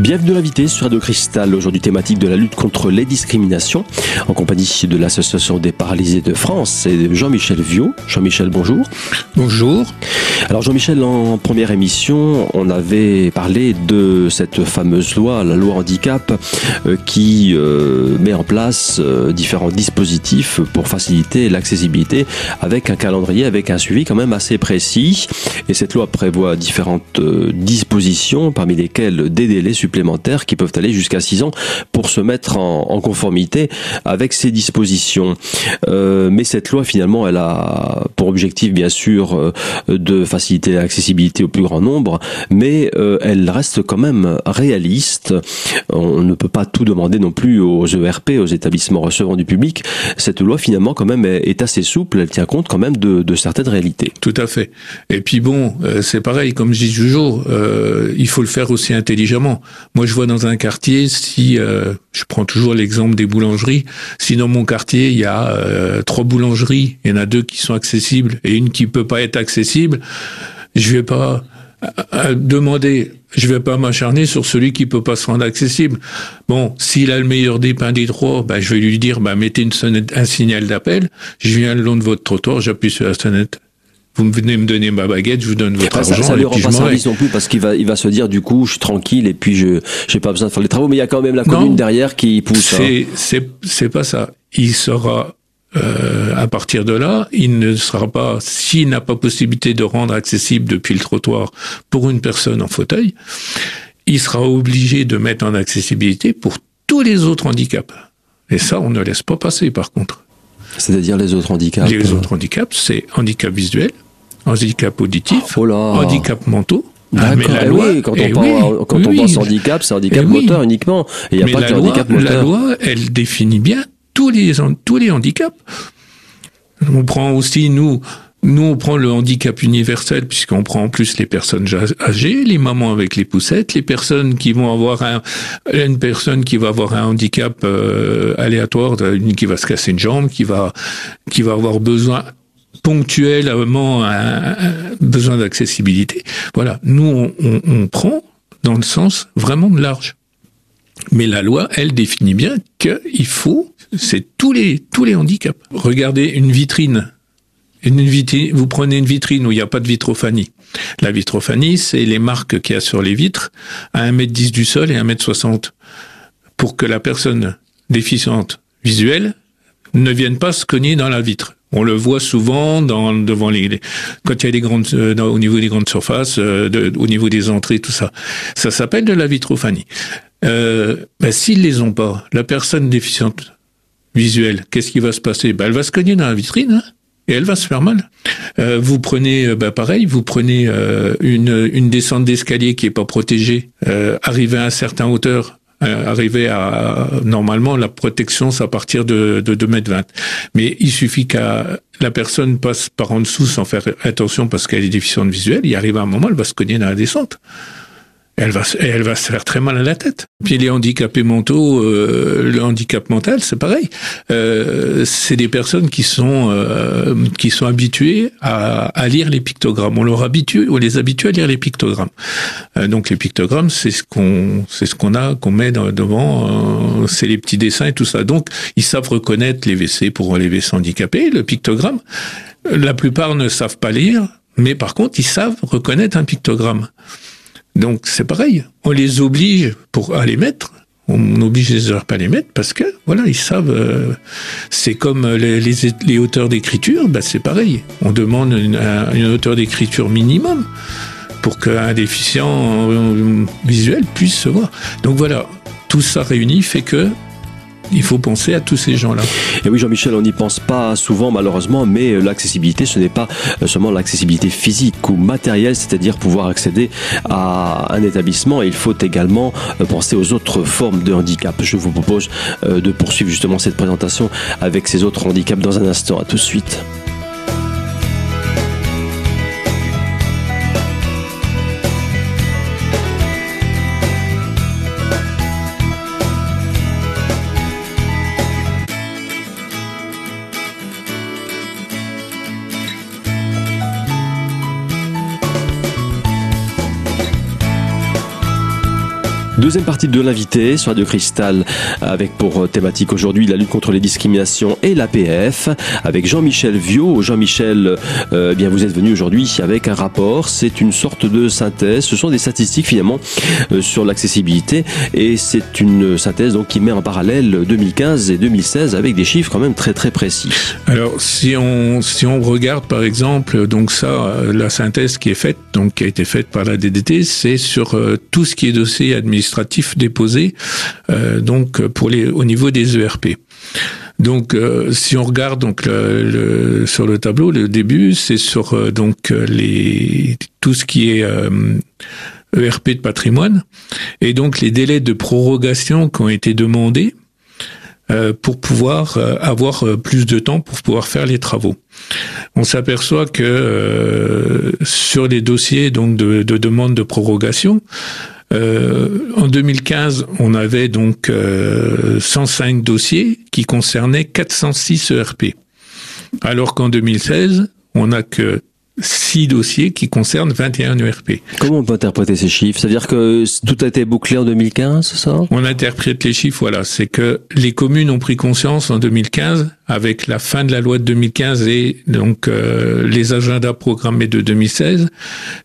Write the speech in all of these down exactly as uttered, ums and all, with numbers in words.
Bienvenue à l'invité sur Radio Cristal, aujourd'hui thématique de la lutte contre les discriminations, en compagnie de l'Association des paralysés de France et de Jean-Michel Viot. Jean-Michel, bonjour. Bonjour. Alors Jean-Michel, en première émission, on avait parlé de cette fameuse loi, la loi Handicap, euh, qui euh, met en place euh, différents dispositifs pour faciliter l'accessibilité avec un calendrier, avec un suivi quand même assez précis. Et cette loi prévoit différentes euh, dispositions, parmi lesquelles des délais supplémentaires qui peuvent aller jusqu'à six ans pour se mettre en, en conformité avec ces dispositions. Euh, mais cette loi, finalement, elle a pour objectif, bien sûr, euh, de faciliter l'accessibilité au plus grand nombre, mais euh, elle reste quand même réaliste. On ne peut pas tout demander non plus aux E R P, aux établissements recevant du public. Cette loi, finalement, quand même, est assez souple. Elle tient compte quand même de, de certaines réalités. Tout à fait. Et puis bon, euh, c'est pareil, comme je dis toujours, euh, il faut le faire aussi intelligemment. Moi, je vois dans un quartier, si euh, je prends toujours l'exemple des boulangeries, si dans mon quartier, il y a euh, trois boulangeries, il y en a deux qui sont accessibles et une qui peut pas être accessible, je vais pas demander, je vais pas m'acharner sur celui qui peut pas se rendre accessible. Bon, s'il a le meilleur des pains des trois, ben, je vais lui dire, ben, mettez une sonnette, un signal d'appel, je viens le long de votre trottoir, j'appuie sur la sonnette. Vous venez me donner ma baguette, je vous donne votre argent. Ça, ça lui rend pas service non plus parce qu'il va, il va se dire du coup, je suis tranquille et puis je, j'ai pas besoin de faire les travaux, mais il y a quand même la commune derrière qui pousse. C'est, hein. c'est, c'est pas ça. Il sera, Euh, à partir de là, il ne sera pas, s'il n'a pas possibilité de rendre accessible depuis le trottoir pour une personne en fauteuil, il sera obligé de mettre en accessibilité pour tous les autres handicaps. Et ça, on ne laisse pas passer, par contre. C'est-à-dire les autres handicaps? Les autres handicaps, c'est handicap visuel, handicap auditif, oh là, handicap mentaux. Ah, mais la loi, oui, quand on, parle, oui, quand on oui, pense handicap, c'est handicap oui, moteur uniquement. Et il n'y a pas de handicap moteur. La loi, elle définit bien tous les tous les handicaps. On prend aussi nous nous on prend le handicap universel puisqu'on prend en plus les personnes âgées, les mamans avec les poussettes, les personnes qui vont avoir un une personne qui va avoir un handicap euh, aléatoire, qui va se casser une jambe, qui va qui va avoir besoin ponctuellement un, un besoin d'accessibilité. Voilà, nous on, on, on prend dans le sens vraiment large. Mais la loi, elle définit bien qu'il faut, c'est tous les tous les handicaps. Regardez une vitrine, une vitrine, vous prenez une vitrine où il n'y a pas de vitrophanie. La vitrophanie, c'est les marques qu'il y a sur les vitres à un mètre dix du sol et un mètre soixante pour que la personne déficiente visuelle ne vienne pas se cogner dans la vitre. On le voit souvent dans devant les, les quand il y a des grandes euh, dans, au niveau des grandes surfaces, euh, de, au niveau des entrées, tout ça. Ça s'appelle de la vitrophanie. Euh, ben, s'ils les ont pas, la personne déficiente visuelle, qu'est-ce qui va se passer? Ben, elle va se cogner dans la vitrine, hein, et elle va se faire mal. Euh, vous prenez, ben, pareil, vous prenez euh, une, une descente d'escalier qui est pas protégée, euh, arrivée à un certain hauteur, euh, arrivée à, normalement, la protection, c'est à partir de, de deux mètres vingt. Mais il suffit qu'à, la personne passe par en dessous sans faire attention parce qu'elle est déficiente visuelle, il arrive à un moment, elle va se cogner dans la descente. Elle va, elle va se faire très mal à la tête. Puis les handicapés mentaux, euh, le handicap mental, c'est pareil. Euh, c'est des personnes qui sont euh, qui sont habituées à, à lire les pictogrammes. On leur habitue, on les habitue à lire les pictogrammes. Euh, donc les pictogrammes, c'est ce qu'on c'est ce qu'on a, qu'on met devant, euh, c'est les petits dessins et tout ça. Donc ils savent reconnaître les W C pour les W C handicapés, le pictogramme. La plupart ne savent pas lire, mais par contre ils savent reconnaître un pictogramme. Donc c'est pareil, on les oblige pour à les mettre, on oblige les heures pas à les mettre parce que voilà, ils savent, euh, c'est comme les, les, les hauteurs d'écriture, bah c'est pareil, on demande une, une hauteur d'écriture minimum pour qu'un déficient visuel puisse se voir. Donc voilà, tout ça réuni fait que il faut penser à tous ces gens-là. Et oui, Jean-Michel, on n'y pense pas souvent, malheureusement, mais l'accessibilité, ce n'est pas seulement l'accessibilité physique ou matérielle, c'est-à-dire pouvoir accéder à un établissement. Il faut également penser aux autres formes de handicap. Je vous propose de poursuivre justement cette présentation avec ces autres handicaps dans un instant. À tout de suite. Deuxième partie de l'invité sur Radio Cristal avec pour thématique aujourd'hui la lutte contre les discriminations et l'A P F avec Jean-Michel Viot. Jean-Michel, euh, eh bien vous êtes venu aujourd'hui avec un rapport, c'est une sorte de synthèse, ce sont des statistiques finalement euh, sur l'accessibilité et c'est une synthèse donc qui met en parallèle deux mille quinze et deux mille seize avec des chiffres quand même très très précis. Alors si on si on regarde par exemple donc ça la synthèse qui est faite donc qui a été faite par la D D T, c'est sur euh, tout ce qui est dossier administratif déposé euh, donc pour les au niveau des E R P. Donc euh, si on regarde donc le, le, sur le tableau le début, c'est sur euh, donc les tout ce qui est euh, E R P de patrimoine et donc les délais de prorogation qui ont été demandés pour pouvoir avoir plus de temps pour pouvoir faire les travaux. On s'aperçoit que euh, sur les dossiers donc de, de demande de prorogation, euh, en deux mille quinze, on avait donc euh, cent cinq dossiers qui concernaient quatre cent six E R P, alors qu'en deux mille seize, on n'a que six dossiers qui concernent vingt et un E R P. Comment on peut interpréter ces chiffres? Ça veut dire que tout a été bouclé en deux mille quinze, c'est ça? On interprète les chiffres, voilà. C'est que les communes ont pris conscience en deux mille quinze, avec la fin de la loi de deux mille quinze et donc euh, les agendas programmés de deux mille seize,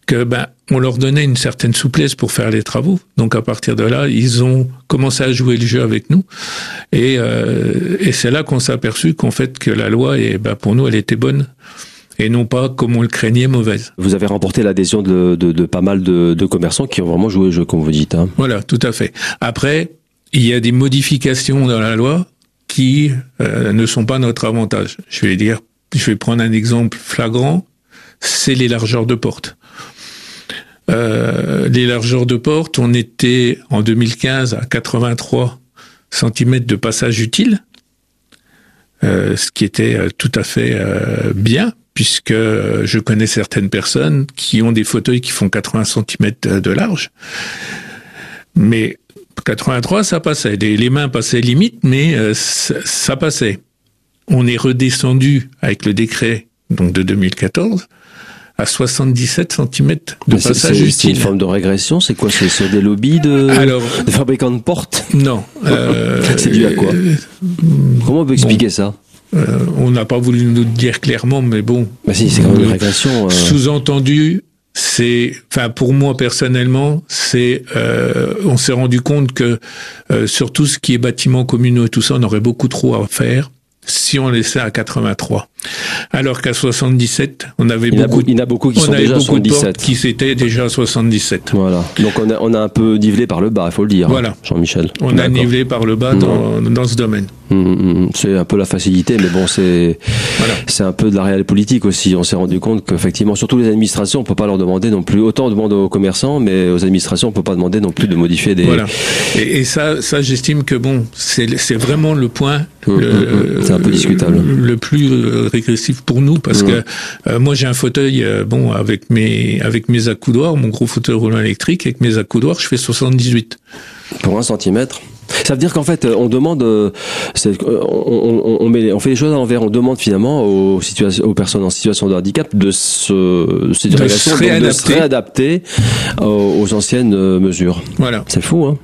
que ben on leur donnait une certaine souplesse pour faire les travaux. Donc à partir de là, ils ont commencé à jouer le jeu avec nous. Et, euh, et c'est là qu'on s'est aperçu qu'en fait que la loi, et ben pour nous, elle était bonne. Et non pas, comme on le craignait, mauvaise. Vous avez remporté l'adhésion de, de, de pas mal de, de commerçants qui ont vraiment joué le jeu, comme vous dites. Hein. Voilà, tout à fait. Après, il y a des modifications dans la loi qui euh, ne sont pas notre avantage. Je vais dire, je vais prendre un exemple flagrant, c'est les largeurs de porte. Euh, les largeurs de porte, on était en deux mille quinze à quatre-vingt-trois centimètres de passage utile, euh, ce qui était tout à fait euh, bien. Puisque je connais certaines personnes qui ont des fauteuils qui font quatre-vingts centimètres de large. Mais quatre-vingt-trois, ça passait. Les, les mains passaient limite, mais euh, ça, ça passait. On est redescendu avec le décret donc de deux mille quatorze à soixante-dix-sept centimètres de mais passage utile. C'est une forme de régression, c'est quoi? C'est, c'est des lobbies de, Alors, de fabricants de portes? Non. Euh, c'est dû à quoi? euh, Comment on peut expliquer bon. ça? Euh, on n'a pas voulu nous le dire clairement, mais bon. Bah si, c'est quand même une régression. Euh... Sous-entendu, c'est, enfin pour moi personnellement, c'est, euh, on s'est rendu compte que euh, sur tout ce qui est bâtiments communaux et tout ça, on aurait beaucoup trop à faire si on laissait à quatre-vingt-trois. Alors qu'à soixante-dix-sept, on avait il beaucoup, a, il y en a beaucoup qui on sont avait déjà beaucoup soixante-dix-sept. De portes qui s'étaient déjà à soixante-dix-sept. Voilà. Donc on a, on a un peu nivelé par le bas, il faut le dire. Voilà, hein, Jean-Michel. On D'accord. a nivelé par le bas dans, dans ce domaine. Mmh, mmh. C'est un peu la facilité, mais bon, c'est voilà. c'est un peu de la réelle politique aussi. On s'est rendu compte qu'effectivement, surtout les administrations, on peut pas leur demander non plus. Autant on demande aux commerçants, mais aux administrations, on peut pas demander non plus de modifier des. Voilà. Et, et ça, ça, j'estime que bon, c'est c'est vraiment le point. Mmh, le, mmh, c'est un peu discutable. Le, le plus régressif pour nous, parce mmh. que euh, moi j'ai un fauteuil, euh, bon, avec mes avec mes accoudoirs, mon gros fauteuil roulant électrique, avec mes accoudoirs, je fais soixante-dix-huit. Pour un centimètre. Ça veut dire qu'en fait, on demande, c'est, on, on, met, on fait les choses à l'envers. On demande finalement aux, situa- aux personnes en situation de handicap de se, de se, de se, réadapter. De se réadapter aux, aux anciennes mesures. Voilà. C'est fou, hein.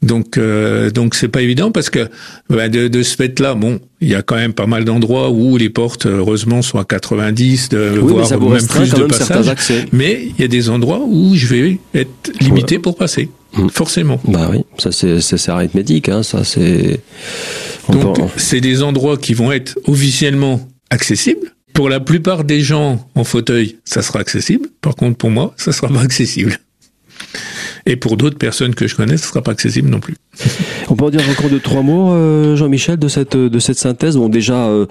Donc, euh, donc c'est pas évident parce que bah de, de ce fait-là, bon, il y a quand même pas mal d'endroits où les portes, heureusement, sont à quatre-vingt-dix, de, oui, voire même plus de passages. Mais il y a des endroits où je vais être limité ouais. pour passer. Forcément. Bah oui, ça c'est, c'est, c'est arithmétique, hein, ça c'est. On Donc, peut... c'est des endroits qui vont être officiellement accessibles. Pour la plupart des gens en fauteuil, ça sera accessible. Par contre, pour moi, ça sera pas accessible. Et pour d'autres personnes que je connais, ce ne sera pas accessible non plus. On peut en dire encore deux, trois mots, euh, Jean-Michel, de cette, de cette synthèse. Bon, déjà, euh,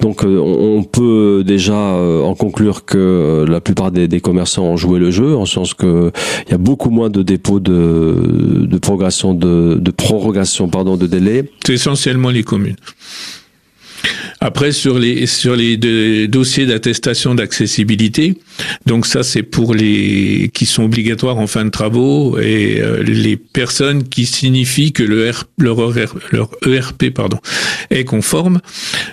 donc, euh, on peut déjà euh, en conclure que la plupart des, des commerçants ont joué le jeu, en sens que il y a beaucoup moins de dépôts de, de prorogation, de, de prorogation, pardon, de délai. C'est essentiellement les communes. Après, sur les sur les de, dossiers d'attestation d'accessibilité, donc ça c'est pour les qui sont obligatoires en fin de travaux et euh, les personnes qui signifient que le R, leur, leur E R P pardon est conforme.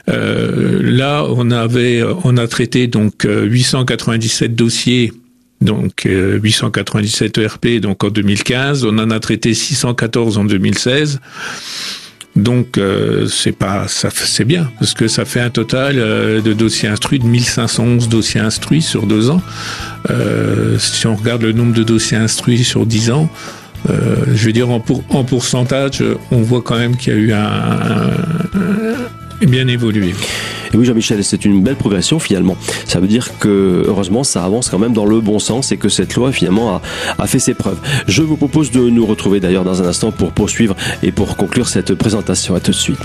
Euh, là, on avait on a traité donc huit cent quatre-vingt-dix-sept dossiers donc euh, huit cent quatre-vingt-dix-sept E R P donc en deux mille quinze, on en a traité six cent quatorze en deux mille seize. Donc euh, c'est pas ça, c'est bien parce que ça fait un total euh, de dossiers instruits de mille cinq cent onze dossiers instruits sur deux ans. Euh, si on regarde le nombre de dossiers instruits sur dix ans, euh, je veux dire en, pour, en pourcentage, on voit quand même qu'il y a eu un, un, un bien évolué. Et oui, Jean-Michel, c'est une belle progression finalement. Ça veut dire que, heureusement, ça avance quand même dans le bon sens et que cette loi finalement a, a fait ses preuves. Je vous propose de nous retrouver d'ailleurs dans un instant pour poursuivre et pour conclure cette présentation. À tout de suite.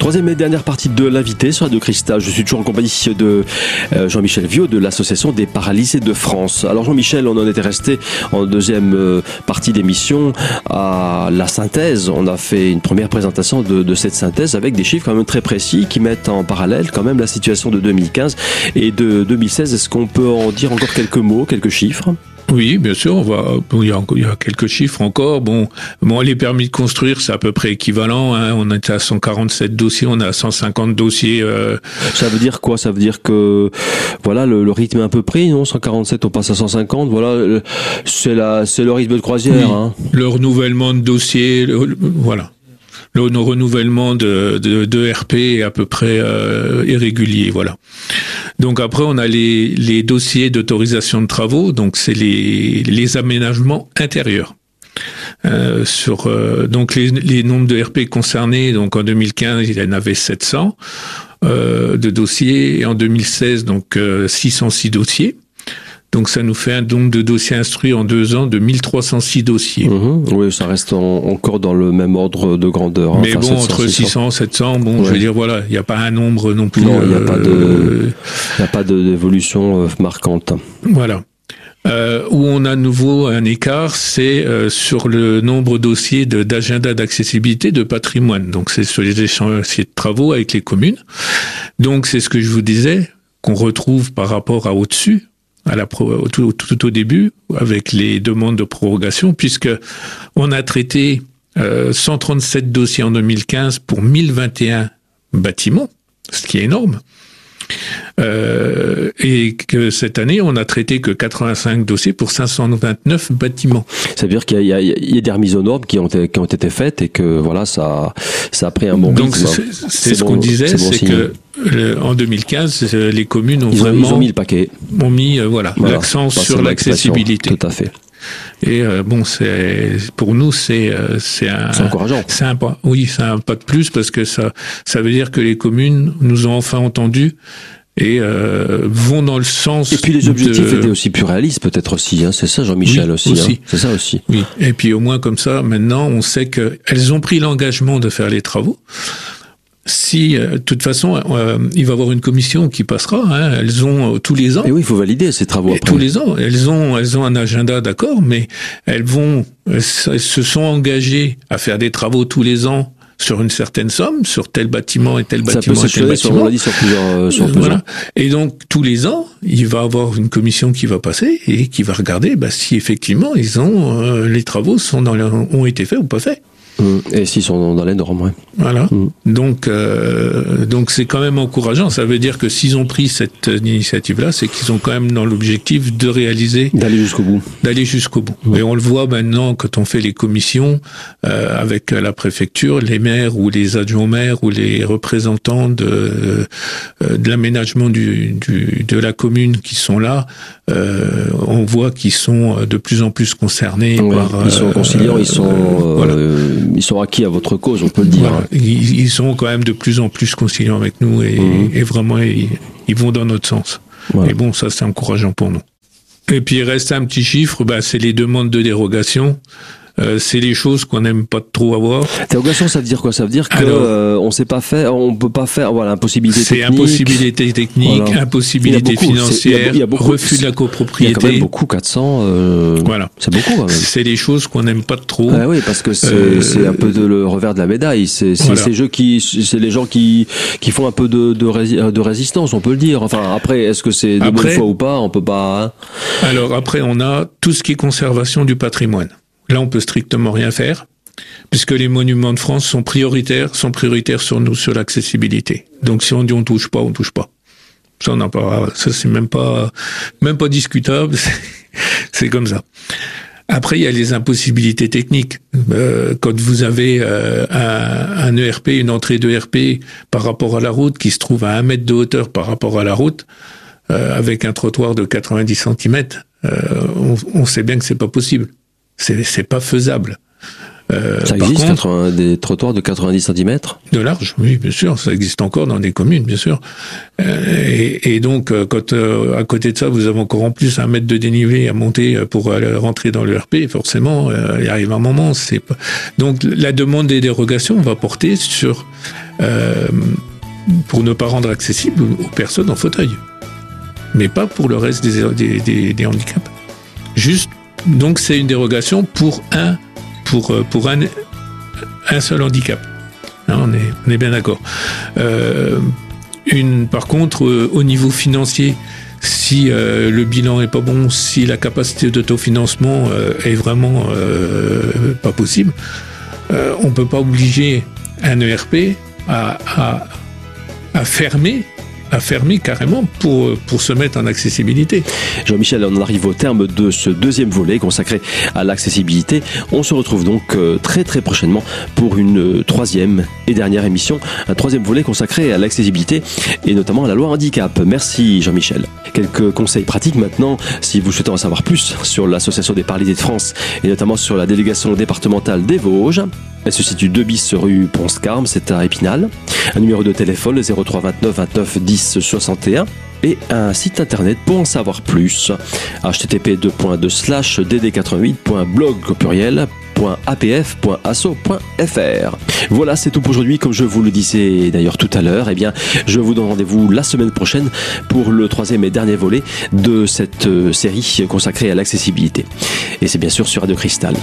Troisième et dernière partie de l'invité sur Radio Cristal. Je suis toujours en compagnie de Jean-Michel Viot de l'Association des paralysés de France. Alors Jean-Michel, on en était resté en deuxième partie d'émission à la synthèse. On a fait une première présentation de, de cette synthèse avec des chiffres quand même très précis qui mettent en parallèle quand même la situation de deux mille quinze et de deux mille seize. Est-ce qu'on peut en dire encore quelques mots, quelques chiffres ? Oui, bien sûr, on va, bon, il y a, il y a quelques chiffres encore. Bon, bon, les permis de construire, c'est à peu près équivalent, hein. On est à cent quarante-sept dossiers, on est à cent cinquante dossiers, euh... Ça veut dire quoi? Ça veut dire que, voilà, le, le rythme est un peu pris, non? cent quarante-sept, on passe à cent cinquante, voilà. C'est la, c'est le rythme de croisière, oui, hein. Le renouvellement de dossiers, le, le, voilà. Le, le renouvellement de, de, de R P est à peu près euh, irrégulier, voilà. Donc après, on a les, les dossiers d'autorisation de travaux, donc c'est les, les aménagements intérieurs. Euh, sur euh, donc les, les nombres de R P concernés, donc en deux mille quinze, il en avait sept cents euh, de dossiers, et en deux mille seize, donc euh, six cent six dossiers. Donc ça nous fait un nombre de dossiers instruits en deux ans de mille trois cent six dossiers. Mmh, oui, ça reste en, encore dans le même ordre de grandeur. Hein. Mais enfin, bon, sept cents, entre six cents, sept cents, bon, ouais. Je veux dire, voilà, il n'y a pas un nombre non plus. Non, il n'y a, euh, a pas d'évolution euh, marquante. Voilà. Euh, où on a de nouveau un écart, c'est euh, sur le nombre dossiers de, d'agenda d'accessibilité de patrimoine. Donc c'est sur les échanges de travaux avec les communes. Donc c'est ce que je vous disais, qu'on retrouve par rapport à au-dessus, à la pro, tout, tout au début, avec les demandes de prorogation, puisque on a traité euh, cent trente-sept dossiers en deux mille quinze pour mille vingt et un bâtiments, ce qui est énorme, euh, et que cette année, on a traité que quatre-vingt-cinq dossiers pour cinq cent vingt-neuf bâtiments. Ça veut dire qu'il y a, il y a des remises aux normes qui ont, qui ont été faites et que voilà, ça, ça a pris un bon rythme. Donc c'est, c'est, c'est ce bon, qu'on disait, c'est, bon c'est que Le, en deux mille quinze, les communes ont ils vraiment ont, ils ont mis le paquet, ont mis euh, voilà, voilà l'accent sur l'accessibilité. Tout à fait. Et euh, bon, c'est pour nous c'est euh, c'est un c'est encourageant. C'est un pas, oui, c'est un pas de plus parce que ça ça veut dire que les communes nous ont enfin entendus et euh, vont dans le sens. Et puis les objectifs de... étaient aussi plus réalistes peut-être aussi, hein, c'est ça Jean-Michel, oui, aussi, aussi. Hein, c'est ça aussi. Oui. Et puis au moins comme ça, maintenant on sait que elles ont pris l'engagement de faire les travaux. Si, de euh, toute façon, euh, il va y avoir une commission qui passera. Hein, elles ont euh, tous les ans. Et oui, il faut valider ces travaux. Après. Tous les ans, elles ont, elles ont un agenda, d'accord, mais elles vont, elles se sont engagées à faire des travaux tous les ans sur une certaine somme, sur tel bâtiment et tel ça bâtiment. Ça peut se faire sur, on l'a dit, sur plusieurs, euh, sur plusieurs. Voilà. Et donc tous les ans, il va y avoir une commission qui va passer et qui va regarder bah, si effectivement ils ont euh, les travaux sont dans leur, ont été faits ou pas faits. Et s'ils sont dans les normes, ouais. Voilà. Mm. Donc, euh, donc c'est quand même encourageant. Ça veut dire que s'ils ont pris cette initiative-là, c'est qu'ils ont quand même dans l'objectif de réaliser, d'aller jusqu'au bout, d'aller jusqu'au bout. Mm. Et on le voit maintenant quand on fait les commissions euh, avec la préfecture, les maires ou les adjoints-maires ou les représentants de de l'aménagement du, du de la commune qui sont là. Euh, on voit qu'ils sont de plus en plus concernés. Ouais, par, ils sont conciliants, euh, ils sont. Euh, voilà. euh, Ils sont acquis à votre cause, on peut le dire. Voilà. Ils, ils sont quand même de plus en plus conciliants avec nous et, mmh. et vraiment, ils, ils vont dans notre sens. Voilà. Et bon, ça, c'est encourageant pour nous. Et puis, il reste un petit chiffre, bah, c'est les demandes de dérogation. euh, c'est les choses qu'on n'aime pas trop avoir. Dérogation, ça veut dire quoi? Ça veut dire que Alors, euh, on sait pas faire, on peut pas faire. Voilà, impossibilité technique. C'est impossibilité technique, voilà. impossibilité beaucoup, financière, il y a beaucoup, refus de la copropriété. Il y a quand même beaucoup, quatre cents. Euh, voilà, c'est beaucoup. Quand même. C'est les choses qu'on n'aime pas trop. Ah oui, parce que c'est, euh, c'est un peu de, le revers de la médaille. C'est, c'est voilà. ces jeux qui, c'est les gens qui qui font un peu de de, rési- de résistance, on peut le dire. Enfin, après, est-ce que c'est de après, bonne foi ou pas? On peut pas. Hein. Alors après, on a tout ce qui est conservation du patrimoine. Là, on peut strictement rien faire, puisque les monuments de France sont prioritaires, sont prioritaires sur nous, sur l'accessibilité. Donc, si on dit on touche pas, on touche pas. Ça, on n'a pas, ça c'est même pas, même pas discutable. C'est, c'est comme ça. Après, il y a les impossibilités techniques. Euh, quand vous avez euh, un, un E R P, une entrée de E R P par rapport à la route, qui se trouve à un mètre de hauteur par rapport à la route, euh, avec un trottoir de quatre-vingt-dix centimètres, euh, on, on sait bien que c'est pas possible. C'est, c'est pas faisable. Euh, ça existe, par contre, des trottoirs de quatre-vingt-dix centimètres? De large, oui, bien sûr. Ça existe encore dans des communes, bien sûr. Euh, et, et donc, quand euh, à côté de ça, vous avez encore en plus un mètre de dénivelé à monter pour aller rentrer dans l'E R P, forcément, euh, il arrive un moment. C'est pas... Donc, la demande des dérogations va porter sur... Euh, pour ne pas rendre accessible aux personnes en fauteuil. Mais pas pour le reste des, des, des, des handicaps. Juste, donc, c'est une dérogation pour un... Pour, pour un, un seul handicap. Hein, on, est, on est bien d'accord. Euh, une, par contre, euh, au niveau financier, si euh, le bilan n'est pas bon, si la capacité d'autofinancement euh, est vraiment euh, pas possible, euh, on ne peut pas obliger un E R P à, à, à fermer à fermer carrément pour pour se mettre en accessibilité. Jean-Michel, on arrive au terme de ce deuxième volet consacré à l'accessibilité. On se retrouve donc très très prochainement pour une troisième et dernière émission, un troisième volet consacré à l'accessibilité et notamment à la loi handicap. Merci Jean-Michel. Quelques conseils pratiques maintenant, si vous souhaitez en savoir plus sur l'association des paralysés de France et notamment sur la délégation départementale des Vosges. Elle se situe deux bis rue Ponscarme, c'est à Épinal. Un numéro de téléphone, le zéro trois vingt-neuf vingt-neuf dix soixante et un, et un site internet pour en savoir plus, h t t p deux d quatre-vingt-huit blog pluriel apf point asso point f r. Voilà, c'est tout pour aujourd'hui. Comme je vous le disais d'ailleurs tout à l'heure, eh bien, je vous donne rendez-vous la semaine prochaine pour le troisième et dernier volet de cette série consacrée à l'accessibilité. Et c'est bien sûr sur Radio Cristal.